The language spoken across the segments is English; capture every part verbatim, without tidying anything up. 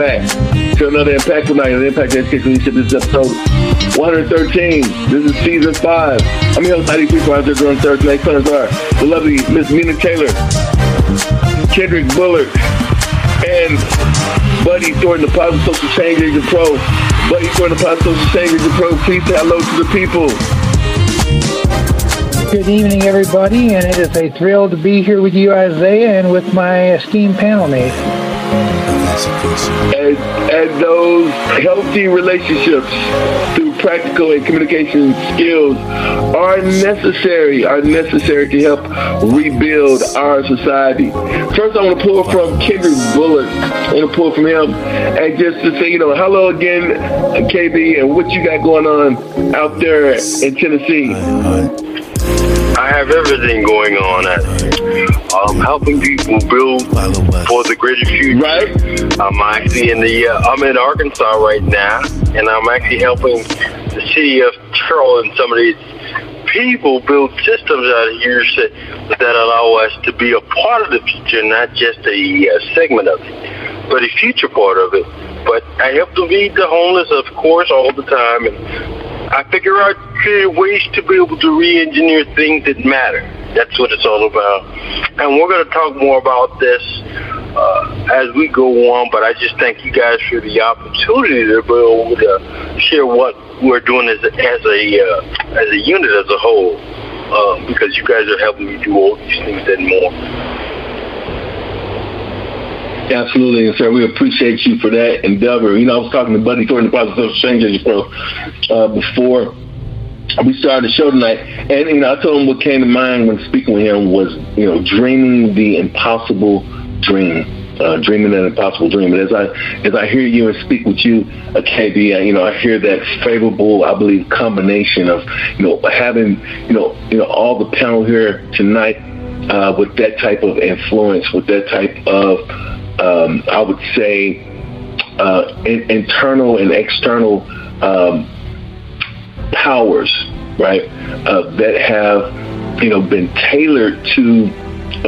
back to another Impactful Night on the Impact Education Leadership. This is episode one hundred thirteen. This is season five. I'm your host, I D P for Isaiah during Thursday. Next partners are the lovely Miss Mina Taylor, Kendrick Bullard, and Buddy Thornton, the Positive Social Change Agent Pro. Buddy Thornton, the Positive Social Change Agent Pro. Please say hello to the people. Good evening, everybody, and it is a thrill to be here with you, Isaiah, and with my esteemed panel mates. And, and those healthy relationships through practical and communication skills are necessary, are necessary to help rebuild our society. First, I want to pull from Kendrick Bullard. I want to pull from him and just to say, you know, hello again, K B, and what you got going on out there in Tennessee. I have everything going on. I'm um, helping people build for the greater future. Right. I'm actually in the. Uh, I'm in Arkansas right now, and I'm actually helping the city of Terrell and some of these people build systems out here that allow us to be a part of the future, not just a uh, segment of it, but a future part of it. But I help to feed the homeless, of course, all the time. And I figure out ways to be able to re-engineer things that matter. That's what it's all about. And we're going to talk more about this uh, as we go on, but I just thank you guys for the opportunity to be able to share what we're doing as a, as a, uh, as a unit, as a whole, uh, because you guys are helping me do all these things and more. Absolutely, and sir, we appreciate you for that endeavor. You know, I was talking to Buddy Thornton, the Positive Social Change Agent Pro, uh, before we started the show tonight, and you know, I told him what came to mind when speaking with him was, you know, dreaming the impossible dream. Uh, dreaming an impossible dream. And as I as I hear you and speak with you, uh, K B, I, you know, I hear that favorable, I believe, combination of, you know, having, you know, you know, all the panel here tonight uh, with that type of influence, with that type of Um, I would say uh, in, internal and external um, powers, right, uh, that have, you know, been tailored to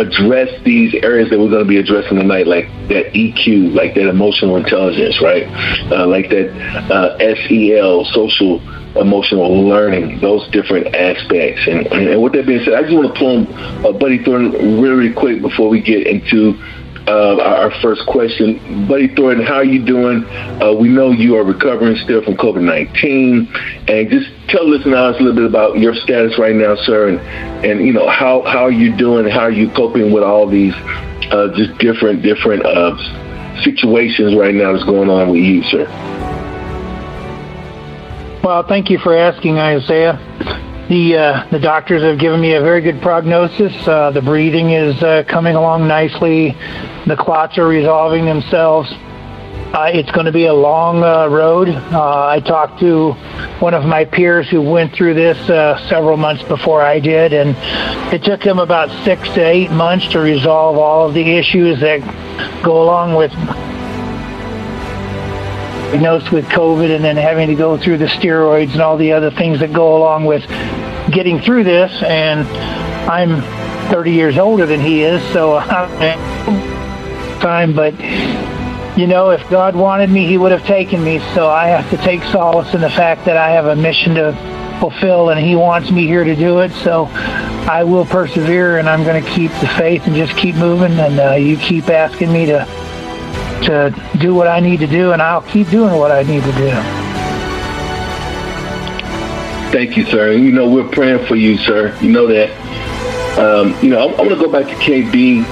address these areas that we're going to be addressing tonight, like that E Q, like that emotional intelligence, right, uh, like that uh, S E L, social emotional learning, those different aspects. And, and, and with that being said, I just want to pull uh, Buddy Thornton really, really quick before we get into Uh, our first question. Buddy Thornton, how are you doing? Uh, we know you are recovering still from COVID nineteen, and just tell us now a little bit about your status right now, sir, and, and you know, how, how are you doing? How are you coping with all these uh, just different, different uh, situations right now that's going on with you, sir? Well, thank you for asking, Isaiah. The, uh, the doctors have given me a very good prognosis. Uh, the breathing is uh, coming along nicely. The clots are resolving themselves. Uh, it's going to be a long uh, road. Uh, I talked to one of my peers who went through this uh, several months before I did, and it took him about six to eight months to resolve all of the issues that go along with diagnosed with COVID and then having to go through the steroids and all the other things that go along with getting through this. And I'm thirty years older than he is, so I'm time, but you know, if God wanted me, he would have taken me, so I have to take solace in the fact that I have a mission to fulfill and he wants me here to do it, so I will persevere and I'm going to keep the faith and just keep moving. And uh, you keep asking me to to do what I need to do, and I'll keep doing what I need to do. Thank you, sir. You know, we're praying for you, sir. You know that. Um, you know, I, I want to go back to K B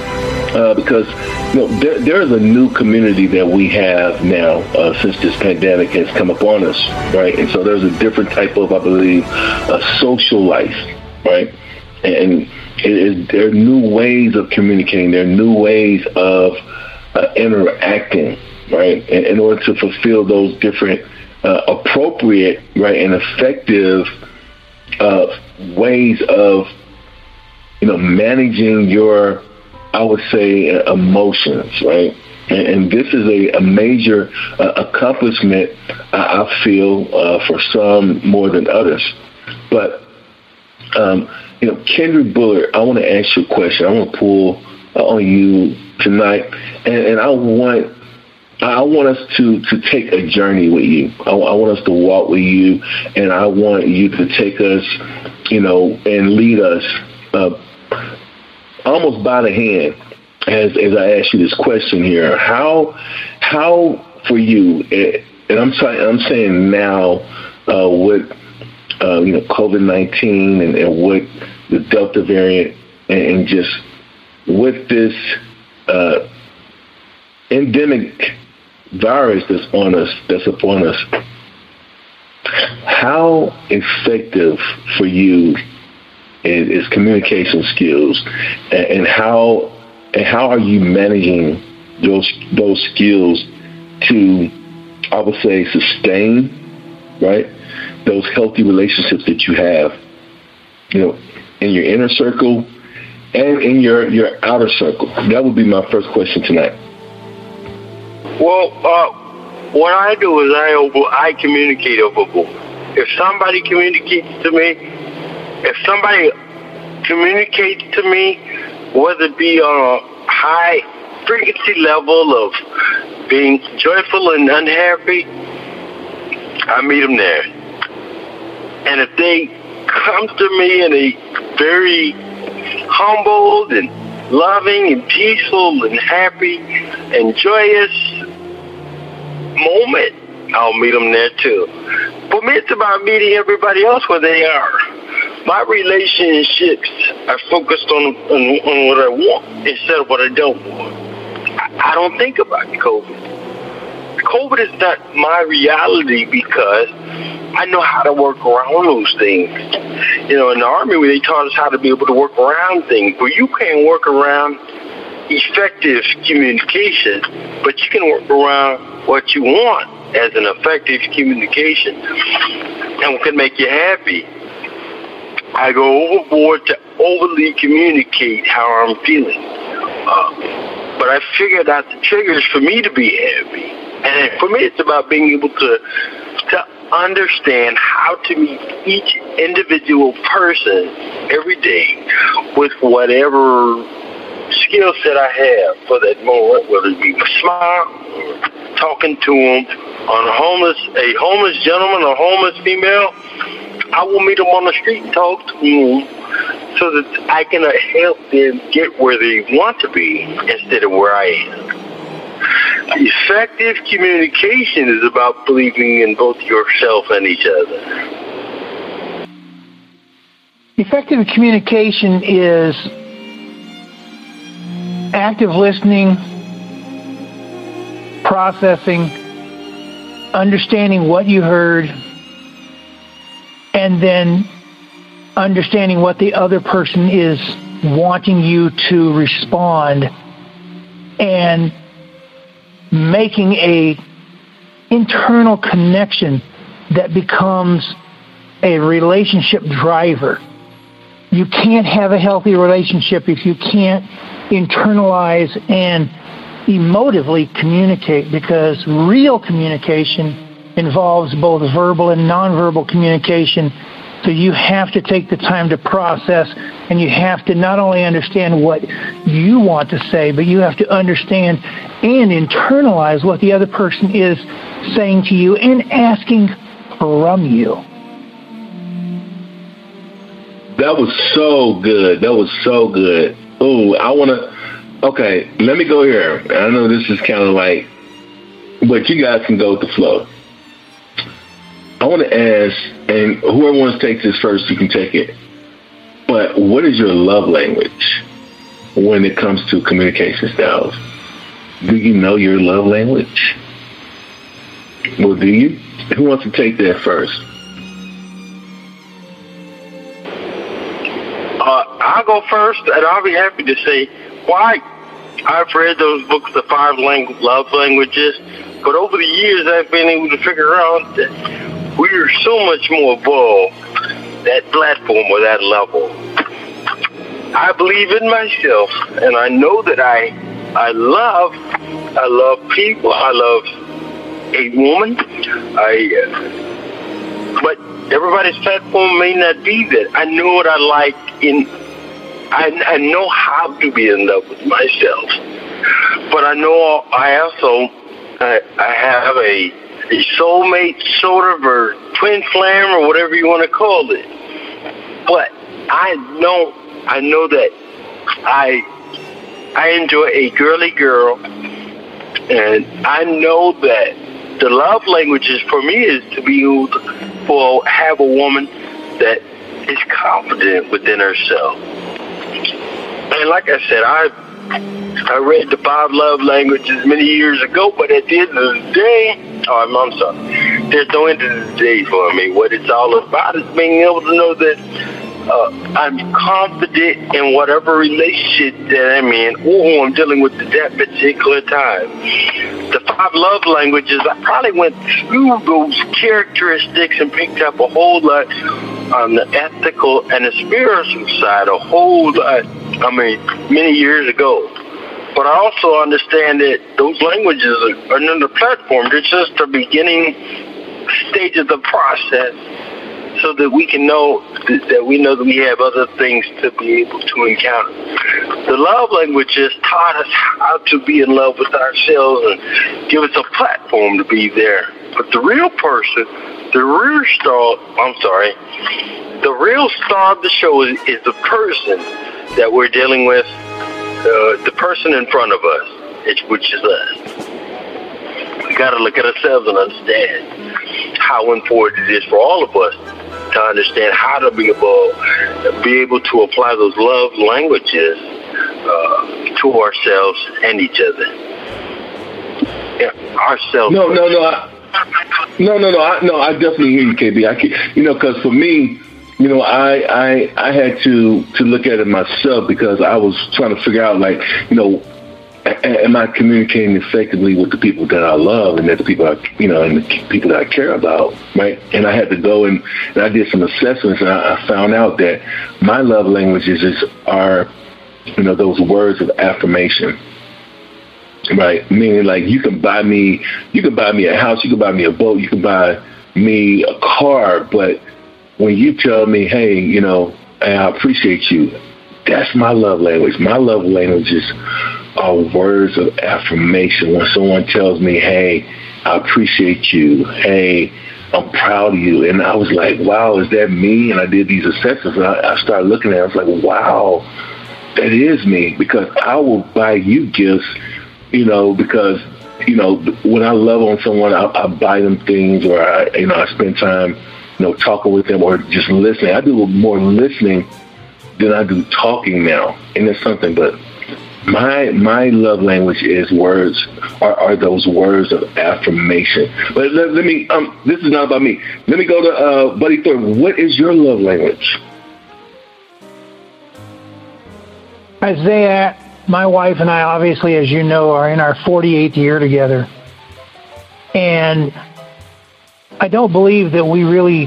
uh, because, you know, there, there is a new community that we have now uh, since this pandemic has come upon us, right? And so there's a different type of, I believe, uh, social life, right? And it, it, there are new ways of communicating. There are new ways of Uh, interacting, right, in, in order to fulfill those different uh, appropriate, right, and effective uh, ways of, you know, managing your, I would say, uh, emotions, right? And, and this is a, a major uh, accomplishment, I, I feel, uh, for some more than others. But, um, you know, Kendrick Bullard, I want to ask you a question. I want to pull uh, on you tonight, and, and I want I want us to, to take a journey with you. I, I want us to walk with you, and I want you to take us, you know, and lead us uh, almost by the hand as as I ask you this question here. How how for you, and I'm trying, I'm saying now uh, with uh, you know COVID nineteen and, and with the Delta variant and, and just with this uh, endemic virus that's on us, that's upon us, how effective for you is, is communication skills, and, and how and how are you managing those those skills to, I would say, sustain, right, those healthy relationships that you have, you know, in your inner circle and in your your outer circle? That would be my first question tonight. Well, uh, what I do is I I communicate overboard. If somebody communicates to me, if somebody communicates to me, whether it be on a high frequency level of being joyful and unhappy, I meet them there. And if they come to me in a very humbled and loving and peaceful and happy and joyous moment, I'll meet them there too. For me, it's about meeting everybody else where they are. My relationships are focused on, on, on what I want instead of what I don't want. I, I don't think about COVID. COVID is not my reality because I know how to work around those things. You know, in the Army, they taught us how to be able to work around things, but you can't work around effective communication, but you can work around what you want as an effective communication and what can make you happy. I go overboard to overly communicate how I'm feeling. Uh, but I figured out the triggers for me to be happy. And for me, it's about being able to, to understand how to meet each individual person every day with whatever skill set I have for that moment, whether it be a smile or talking to them on a homeless, a homeless gentleman or homeless female. I will meet them on the street and talk to them so that I can help them get where they want to be instead of where I am. Effective communication is about believing in both yourself and each other. Effective communication is active listening, processing, understanding what you heard, and then understanding what the other person is wanting you to respond, and making a internal connection that becomes a relationship driver. You can't have a healthy relationship if you can't internalize and emotively communicate, because real communication involves both verbal and nonverbal communication. So you have to take the time to process, and you have to not only understand what you want to say, but you have to understand and internalize what the other person is saying to you and asking from you. That was so good. That was so good. Oh, I want to, okay, let me go here. I know this is kind of like, but you guys can go with the flow. I want to ask, and whoever wants to take this first, you can take it, but what is your love language when it comes to communication styles? Do you know your love language? Well, do you? Who wants to take that first? Uh, I'll go first, and I'll be happy to say why I've read those books, The Five Lang- Love Languages, but over the years I've been able to figure out that we are so much more above that platform or that level. I believe in myself, and I know that I I love, I love people, I love a woman, I, uh, but everybody's platform may not be that. I know what I like in, I, I know how to be in love with myself, but I know I also I, I have a, a soulmate sort of, or twin flame, or whatever you want to call it. But I know, I know that I I enjoy a girly girl, and I know that the love languages for me is to be able to have a woman that is confident within herself. And like I said, I I read the five love languages many years ago, but at the end of the day, oh, I'm, I'm sorry, there's no end of the day for me. What it's all about is being able to know that uh, I'm confident in whatever relationship that I'm in or who I'm dealing with at that particular time. The five love languages, I probably went through those characteristics and picked up a whole lot on the ethical and the spiritual side, a whole lot, I mean, many years ago. But I also understand that those languages are another platform. They're just the beginning stage of the process so that we can know th- that we know that we have other things to be able to encounter. The love languages taught us how to be in love with ourselves and give us a platform to be there. But the real person, the real star, I'm sorry, the real star of the show is, is the person that we're dealing with, uh, the person in front of us, which is us. We got to look at ourselves and understand how important it is for all of us to understand how to be able, be able to apply those love languages uh, to ourselves and each other. Yeah, ourselves. No, no, no, I, no, no, no, I, no. I definitely hear you, K B. I can, you know, because for me, You know, I, I I had to to look at it myself because I was trying to figure out, like, you know, a, am I communicating effectively with the people that I love and that the people I, you know, and the people that I care about, right? And I had to go and, and I did some assessments, and I, I found out that my love languages is, are, you know, those words of affirmation. Right? Meaning, like, you can buy me, you can buy me a house, you can buy me a boat, you can buy me a car, but when you tell me, hey, you know, I appreciate you, that's my love language. My love languages are words of affirmation. When someone tells me, hey, I appreciate you, hey, I'm proud of you, and I was like, wow, is that me? And I did these assessments, and I, I started looking at it. I was like, wow, that is me, because I will buy you gifts, you know, because, you know, when I love on someone, I, I buy them things, or, I, you know, I spend time, you know, talking with them or just listening. I do more listening than I do talking now, and it's something. But my my love language is words, are, are those words of affirmation. But let, let me, um, this is not about me. Let me go to uh, Buddy Thornton. What is your love language? Isaiah, my wife and I, obviously, as you know, are in our forty-eighth year together, and I don't believe that we really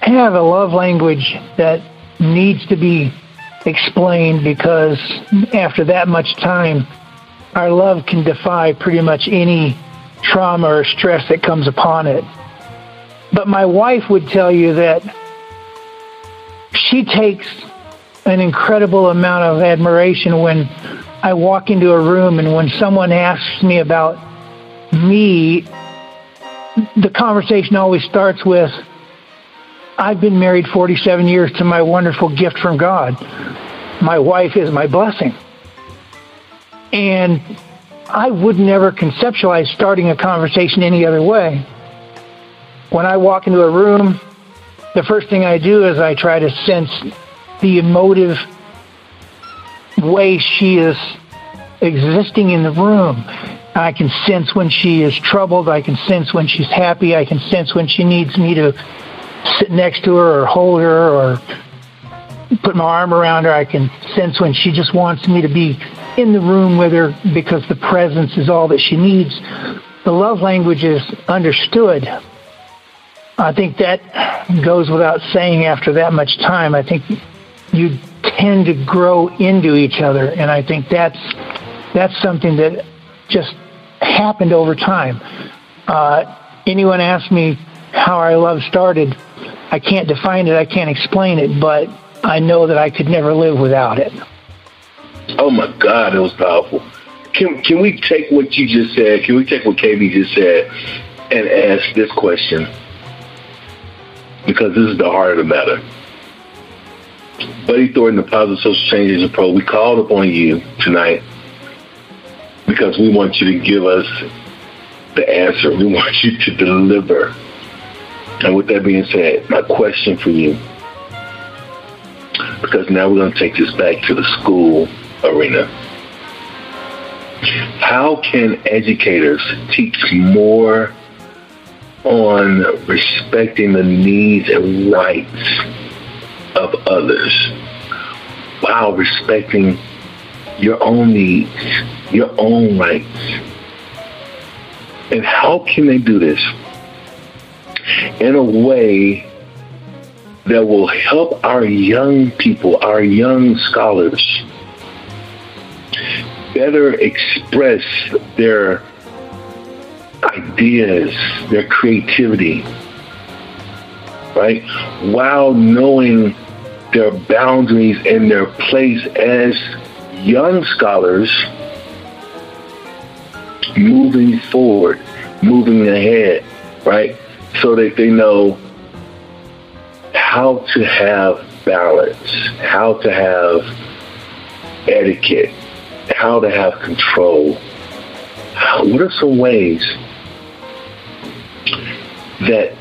have a love language that needs to be explained, because after that much time, our love can defy pretty much any trauma or stress that comes upon it. But my wife would tell you that she takes an incredible amount of admiration when I walk into a room, and when someone asks me about me, the conversation always starts with, I've been married forty-seven years to my wonderful gift from God. My wife is my blessing. And I would never conceptualize starting a conversation any other way. When I walk into a room, the first thing I do is I try to sense the emotive way she is existing in the room. I can sense when she is troubled. I can sense when she's happy. I can sense when she needs me to sit next to her or hold her or put my arm around her. I can sense when she just wants me to be in the room with her because the presence is all that she needs. The love language is understood. I think that goes without saying after that much time. I think you tend to grow into each other, and I think that's that's something that just happened over time. Uh, anyone asked me how our love started, I can't define it, I can't explain it, but I know that I could never live without it. Oh my God, it was powerful. Can can we take what you just said? Can we take what K B just said and ask this question? Because this is the heart of the matter. Buddy Thornton, the Positive Social Change Agent Pro, we called upon you tonight because we want you to give us the answer. We want you to deliver. And with that being said, my question for you, because now we're going to take this back to the school arena. How can educators teach more on respecting the needs and rights of others while respecting your own needs, your own rights? And how can they do this in a way that will help our young people, our young scholars, better express their ideas, their creativity, right? While knowing their boundaries and their place as young scholars moving forward, moving ahead, right? So that they know how to have balance, how to have etiquette, how to have control. What are some ways that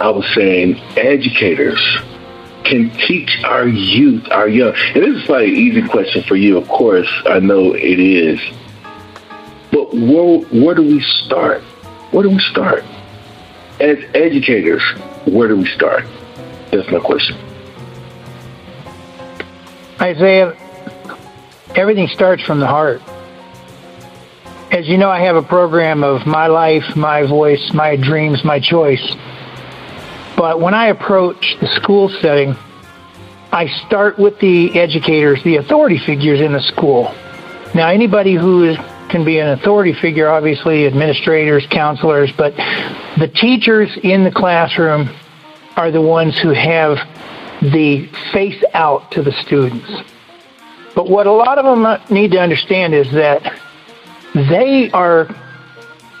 I was saying educators can teach our youth, our young? And this is probably an easy question for you, of course, I know it is. But where, where do we start? Where do we start? As educators, where do we start? That's my question. Isaiah, everything starts from the heart. As you know, I have a program of my life, my voice, my dreams, my choice. But when I approach the school setting, I start with the educators, the authority figures in the school. Now, anybody who can be an authority figure, obviously, administrators, counselors, but the teachers in the classroom are the ones who have the face out to the students. But what a lot of them need to understand is that they are,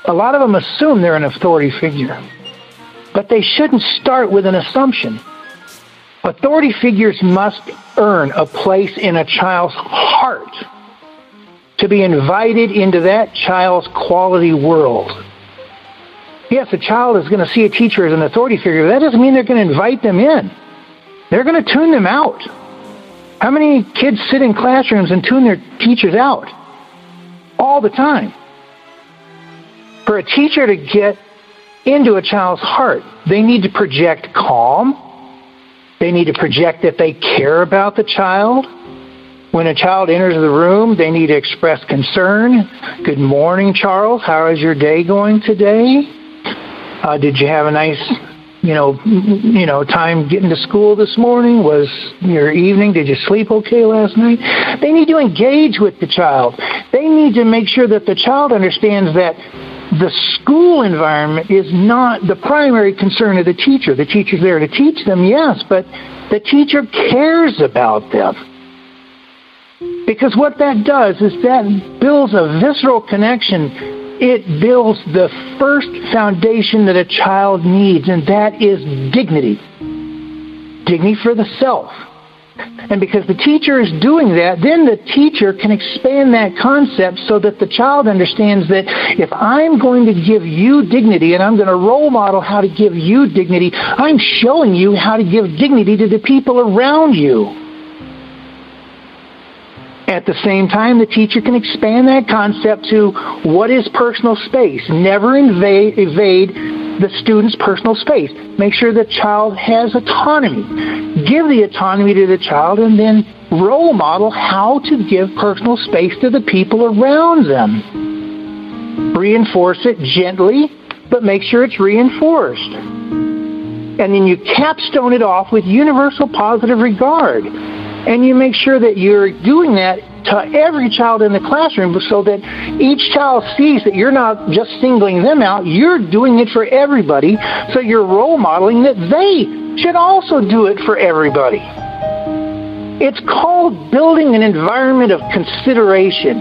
a lot of them assume they're an authority figure, but they shouldn't start with an assumption. Authority figures must earn a place in a child's heart to be invited into that child's quality world. Yes, a child is going to see a teacher as an authority figure, but that doesn't mean they're going to invite them in. They're going to tune them out. How many kids sit in classrooms and tune their teachers out? All the time. For a teacher to get into a child's heart, they need to project calm. They need to project that they care about the child. When a child enters the room, they need to express concern. Good morning, Charles. How is your day going today? Uh, did you have a nice, you know, you know, time getting to school this morning? Was your evening, did you sleep okay last night? They need to engage with the child. They need to make sure that the child understands that the school environment is not the primary concern of the teacher. The teacher's there to teach them, yes, but the teacher cares about them. Because what that does is that builds a visceral connection. It builds the first foundation that a child needs, and that is dignity. Dignity for the self. And because the teacher is doing that, then the teacher can expand that concept so that the child understands that if I'm going to give you dignity and I'm going to role model how to give you dignity, I'm showing you how to give dignity to the people around you. At the same time, the teacher can expand that concept to what is personal space. Never invade, evade the student's personal space. Make sure the child has autonomy. Give the autonomy to the child and then role model how to give personal space to the people around them. Reinforce it gently, but make sure it's reinforced. And then you capstone it off with universal positive regard. And you make sure that you're doing that to every child in the classroom so that each child sees that you're not just singling them out, you're doing it for everybody. So you're role modeling that they should also do it for everybody. It's called building an environment of consideration.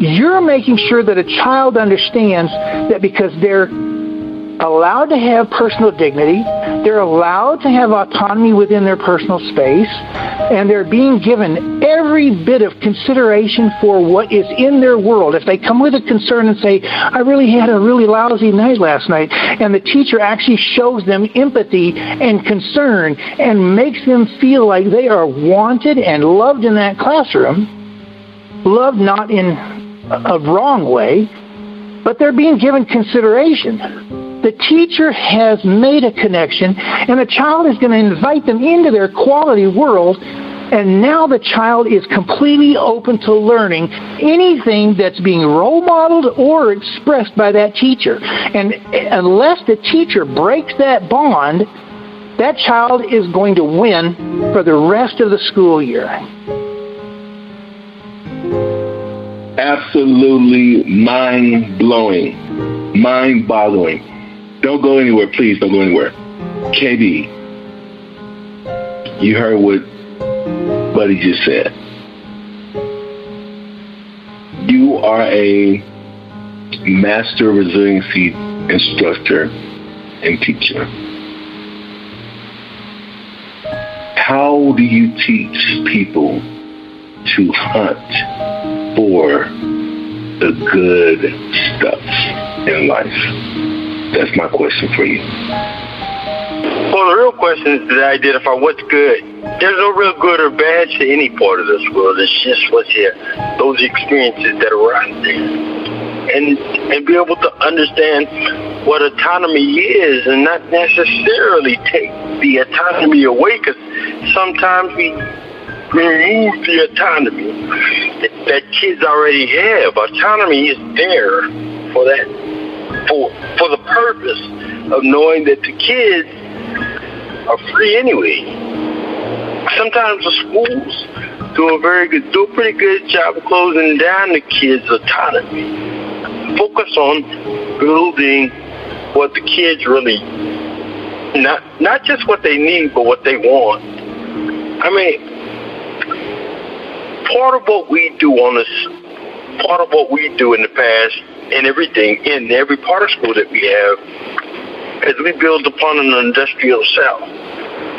You're making sure that a child understands that because they're allowed to have personal dignity, they're allowed to have autonomy within their personal space, and they're being given every bit of consideration for what is in their world. If they come with a concern and say, I really had a really lousy night last night, and the teacher actually shows them empathy and concern and makes them feel like they are wanted and loved in that classroom, loved not in a wrong way, but they're being given consideration. The teacher has made a connection, and the child is going to invite them into their quality world, and now the child is completely open to learning anything that's being role modeled or expressed by that teacher. And unless the teacher breaks that bond, that child is going to win for the rest of the school year. Absolutely mind-blowing, mind-boggling. Don't go anywhere, please. Don't go anywhere. K B, you heard what Buddy just said. You are a master resiliency instructor and teacher. How do you teach people to hunt for the good stuff in life? That's my question for you. Well, the real question is to identify what's good. There's no real good or bad to any part of this world. It's just what's here. Those experiences that are out there. And, and be able to understand what autonomy is and not necessarily take the autonomy away, because sometimes we remove the autonomy that, that kids already have. Autonomy is there for that. For, for the purpose of knowing that the kids are free anyway. Sometimes the schools do a very good, do a pretty good job of closing down the kids' autonomy. Focus on building what the kids really, not not just what they need, but what they want. I mean, part of what we do on this, part of what we do in the past, and everything in every part of school that we have, as we build upon an industrial south.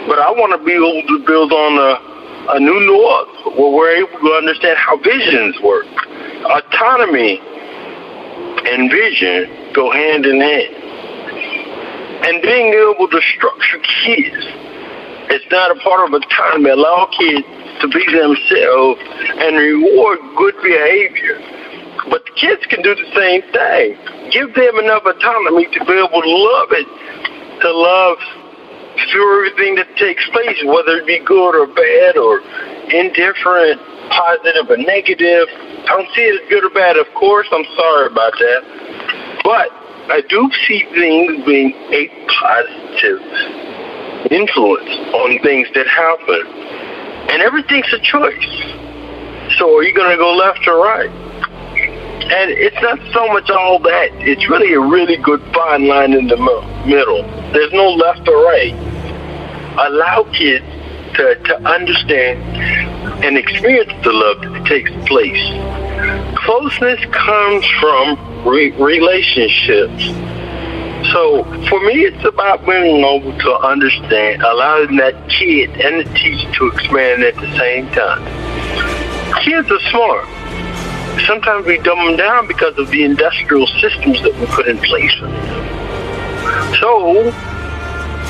But I want to be able to build on a, a new north where we're able to understand how visions work. Autonomy and vision go hand in hand. And being able to structure kids, it's not a part of autonomy. Allow kids to be themselves and reward good behavior. But the kids can do the same thing. Give them enough autonomy to be able to love it, to love through everything that takes place, whether it be good or bad or indifferent, positive or negative. I don't see it as good or bad, of course. I'm sorry about that. But I do see things being a positive influence on things that happen. And everything's a choice. So are you going to go left or right? And it's not so much all that. It's really a really good fine line in the middle. There's no left or right. Allow kids to, to understand and experience the love that takes place. Closeness comes from re- relationships. So for me, it's about being able to understand, allowing that kid and the teacher to expand at the same time. Kids are smart. Sometimes we dumb them down because of the industrial systems that we put in place. So,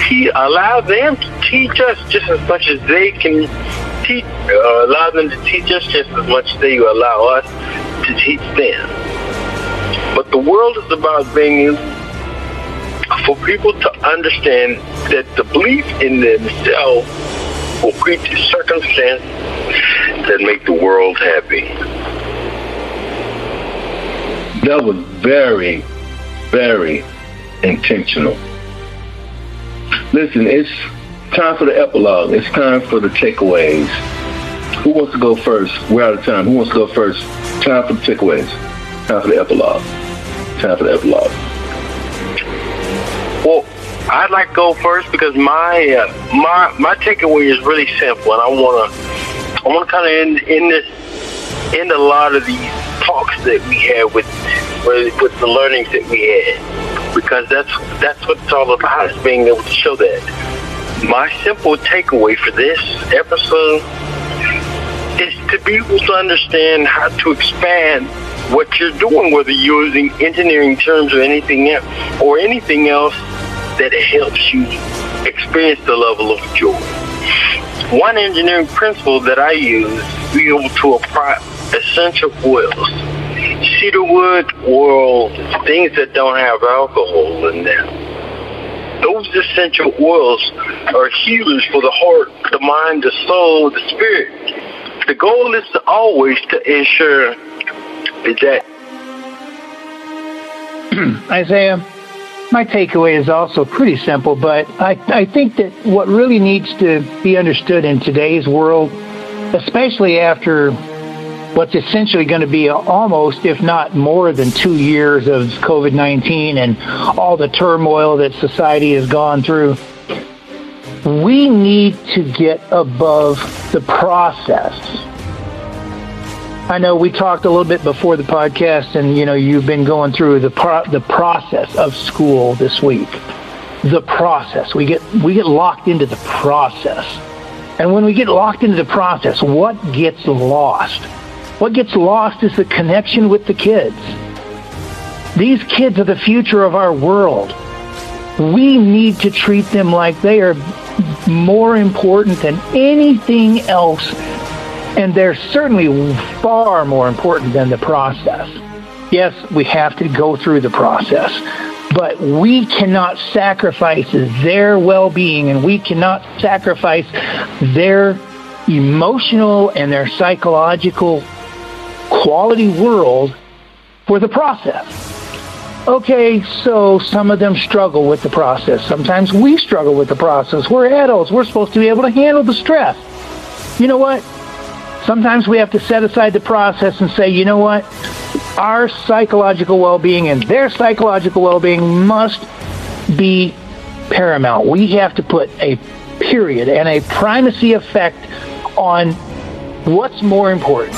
he allow them to teach us just as much as they can teach, uh, allow them to teach us just as much as they allow us to teach them. But the world is about being for people to understand that the belief in themselves will create the circumstance that make the world happy. That was very, very intentional. Listen, it's time for the epilogue. It's time for the takeaways. Who wants to go first? We're out of time. Who wants to go first? Time for the takeaways. Time for the epilogue. Time for the epilogue. Well, I'd like to go first because my uh, my my takeaway is really simple, and I wanna I wanna kind of end, end this end a lot of these talks that we had with with the learnings that we had, because that's that's what it's all about, is being able to show that. My simple takeaway for this episode is to be able to understand how to expand what you're doing, whether you're using engineering terms or anything else, or anything else that helps you experience the level of joy. One engineering principle that I use, we able to apply essential oils, cedarwood, oil, things that don't have alcohol in them. Those essential oils are healers for the heart, the mind, the soul, the spirit. The goal is to always to ensure that. Isaiah, my takeaway is also pretty simple, but I, I think that what really needs to be understood in today's world, especially after what's essentially going to be almost, if not more than two years of COVID nineteen and all the turmoil that society has gone through, we need to get above the process. I know we talked a little bit before the podcast, and you know, you've been going through the pro- the process of school this week. The process. We get we get locked into the process. And when we get locked into the process, what gets lost? What gets lost is the connection with the kids. These kids are the future of our world. We need to treat them like they are more important than anything else. And they're certainly far more important than the process. Yes, we have to go through the process, but we cannot sacrifice their well-being, and we cannot sacrifice their emotional and their psychological quality world for the process. Okay, so some of them struggle with the process. Sometimes we struggle with the process. We're adults. We're supposed to be able to handle the stress. You know what? Sometimes we have to set aside the process and say, you know what? Our psychological well-being and their psychological well-being must be paramount. We have to put a period and a primacy effect on what's more important.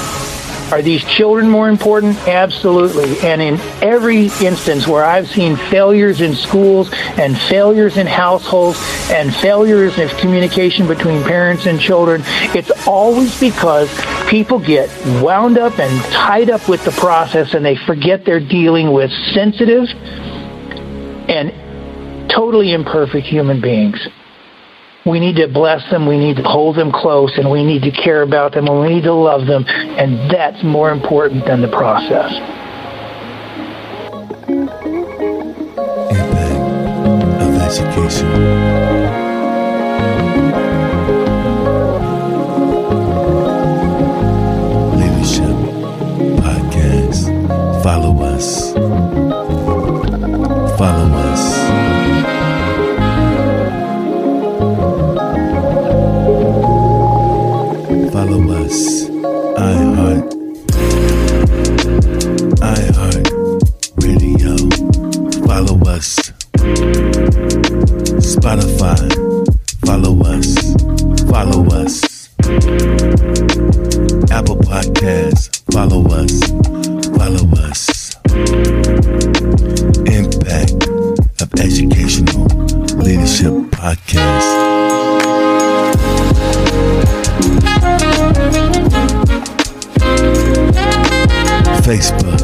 Are these children more important? Absolutely. And in every instance where I've seen failures in schools and failures in households and failures in communication between parents and children, it's always because people get wound up and tied up with the process, and they forget they're dealing with sensitive and totally imperfect human beings. We need to bless them, we need to hold them close, and we need to care about them, and we need to love them, and that's more important than the process. Impact of education. Leadership Podcast. Follow us. Follow us. Follow us, iHeart, iHeart Radio. Follow us, Spotify. Follow us, follow us. Apple Podcasts. Follow us, follow us. Impact of Educational Leadership Podcast. Facebook.